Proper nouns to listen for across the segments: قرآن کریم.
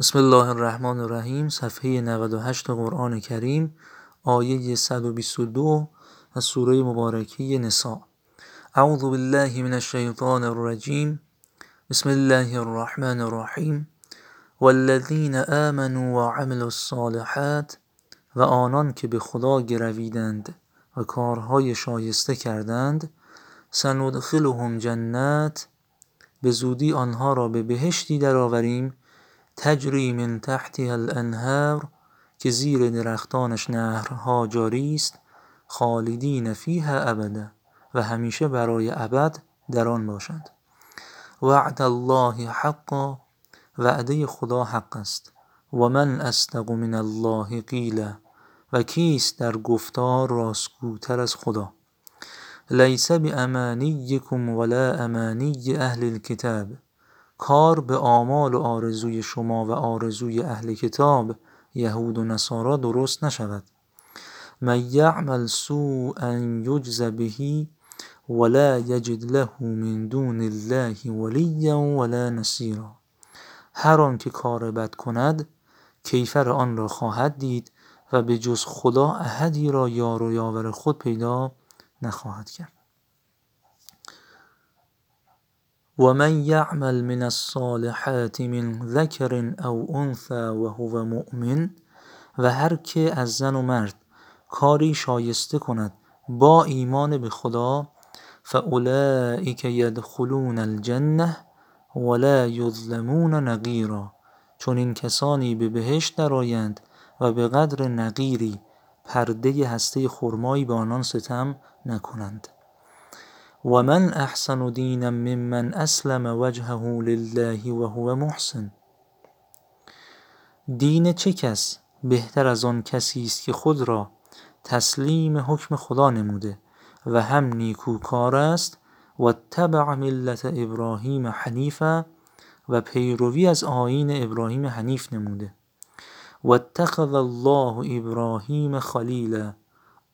بسم الله الرحمن الرحیم، صفحه 98 قرآن کریم، آیه 122 از سوره مبارکه نساء. اعوذ بالله من الشیطان الرجیم، بسم الله الرحمن الرحیم. والذین آمنوا وعملوا الصالحات، و آنان که به خدا گرویدند و کارهای شایسته کردند، سندخلهم جنات، به زودی آنها را به بهشتی درآوریم، تجری من تحتها الانهار، که زیر درختانش نهرها جاری است، خالدین فیها ابدا، و همیشه برای ابد در آن باشند. وعد الله حقا، وعده خدا حق است. و من اصدق من الله قیلا، و کیست در گفتار راستگوتر از خدا. لیس بامانیکم ولا امانی اهل الكتاب، کار به آمال و آرزوی شما و آرزوی اهل کتاب یهود و نصارا درست نشود. من یعمل سوءا یجز به ولا یجد له من دون الله ولیا ولا نصیرا، هر آن که کار بد کند کیفر آن را خواهد دید و به جز خدا احدی را یار و یاور خود پیدا نخواهد کرد. وَمَنْ يَعْمَلْ مِنَ الصَّالِحَاتِ مِنْ ذَكَرٍ أَوْ أُنْثَى وَهُوَ مُؤْمِنٌ، و هر که از زن و مرد کاری شایسته کند با ایمان به خدا، فَأُولَئِكَ يَدْخُلُونَ الْجَنَّةَ وَلَا يُظْلَمُونَ نَقِيرًا، چون این کسانی به بهشت درآیند و به قدر نقیری پرده هسته خرمایی به آنان ستم نکنند. و من احسن دینا ممن اسلم وجهه لله و هو محسن، دین چه کس بهتر از آن کسی است که خود را تسلیم حکم خدا نموده و هم نیکوکار است. و تبع ملت ابراهیم حنیفا، و پیروی از آیین ابراهیم حنیف نموده. و اتخذ الله ابراهیم خلیلا،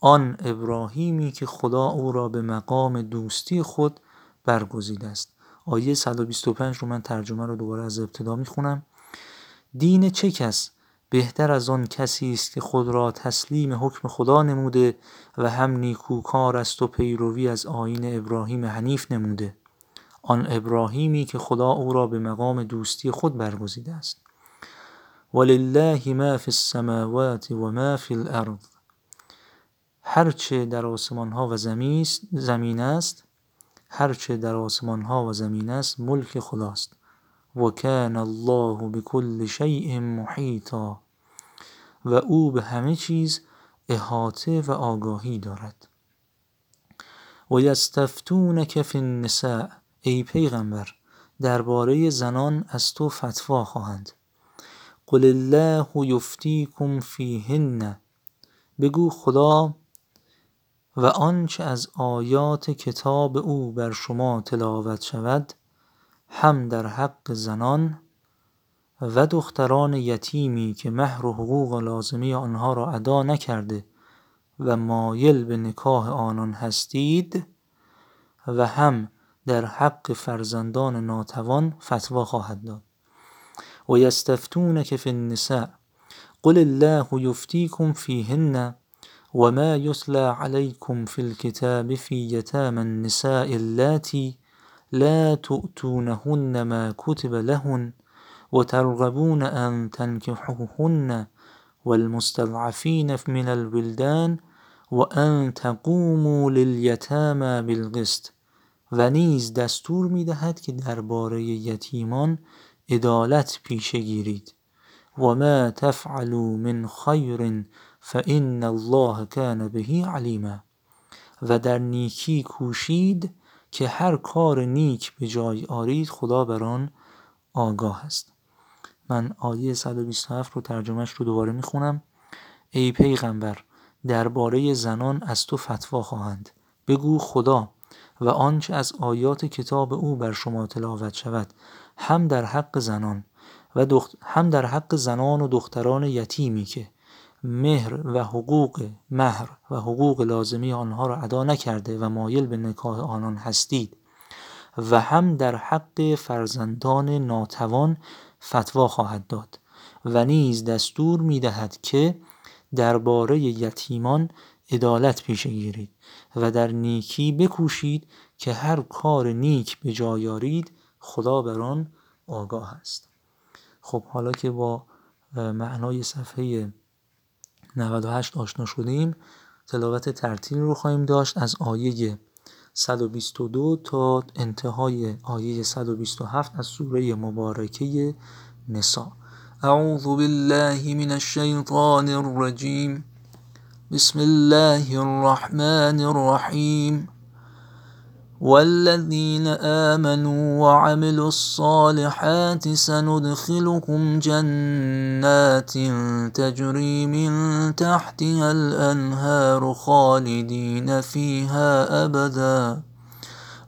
آن ابراهیمی که خدا او را به مقام دوستی خود برگزیده است. آیه 125 رو من ترجمه رو دوباره از ابتدا میخونم. دین چه کس بهتر از آن کسی است که خود را تسلیم حکم خدا نموده و هم نیکوکار است و پیروی از آیین ابراهیم حنیف نموده، آن ابراهیمی که خدا او را به مقام دوستی خود برگزیده است. ولله ما فی السماوات و ما فی الارض، هرچه در آسمان ها و زمین است، هرچه در آسمان ها و زمین است ملک خداست. و کان الله بكل شیء محیطا، و او به همه چیز احاطه و آگاهی دارد. و یستفتونک فی النساء، ای پیغمبر درباره زنان از تو فتوا خواهند. قل الله یفتیکم فیهن، بگو خدا و آنچه از آیات کتاب او بر شما تلاوت شود، هم در حق زنان و دختران یتیمی که مهر و حقوق لازمی آنها را ادا نکرده و مایل به نکاح آنان هستید، و هم در حق فرزندان ناتوان فتوا خواهد داد. و یستفتونک فی النساء قل الله یفتیکم فیهن و ما یتلی علیکم فی الکتاب فی یتامی النساء اللاتی لا تؤتونهن ما کتب لهن و ترغبون ان تنکحوهن و المستضعفین من الولدان و ان تقوموا للیتامی بالقسط، و نیز دستور می‌دهد که درباره یتیمان عدالت پیشه گیرید. و ما تفعلوا من خیر فإن الله كان به علیما، و در نیکی کوشید که هر کار نیک به جای آرید خدا بر آن آگاه است. من آیه 127 رو ترجمهش رو دوباره میخونم. ای پیغمبر درباره زنان از تو فتوا خواهند، بگو خدا و آنچه از آیات کتاب او بر شما تلاوت شود، هم در حق زنان و دختران یتیمی که مهر و حقوق لازمی آنها را ادا نکرده و مایل به نکاح آنان هستید، و هم در حق فرزندان ناتوان فتوا خواهد داد. و نیز دستور می‌دهد که درباره یتیمان عدالت پیشه گیرید و در نیکی بکوشید که هر کار نیک به جای آرید خدا بر آن آگاه است. خب حالا که با معنای صفحه 98 آشنا شدیم، تلاوت ترتیل رو خواهیم داشت از آیه 122 تا انتهای آیه 127 از سوره مبارکه نساء. اعوذ بالله من الشیطان الرجیم. بسم الله الرحمن الرحیم. والذین آمنوا وعملوا الصالحات سندخلهم جنات تجری من تحتها الانهار خالدین فیها ابدا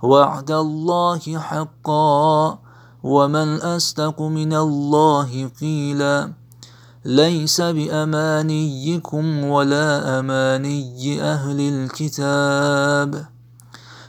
وعد الله حقا ومن اصدق من الله قیلا ليس بأمانيكم ولا أماني أهل الكتاب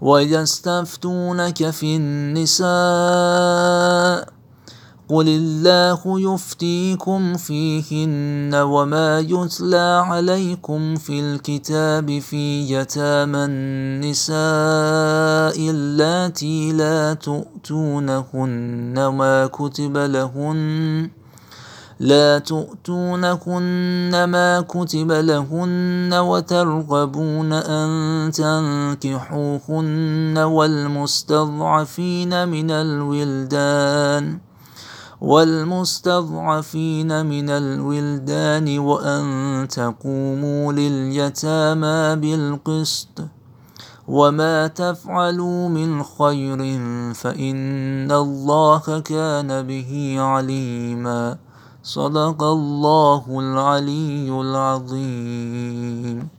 ويستفتونك في النساء قل الله يفتيكم فيهن وما يتلى عليكم في الكتاب في يتامى النساء اللاتي لا تؤتونهن ما كتب لهن وترغبون أن تنكحوهن والمستضعفين من الولدان وأن تقوموا لليتامى بالقسط وما تفعلوا من خير فإن الله كان به عليما. صدق الله العلي العظيم.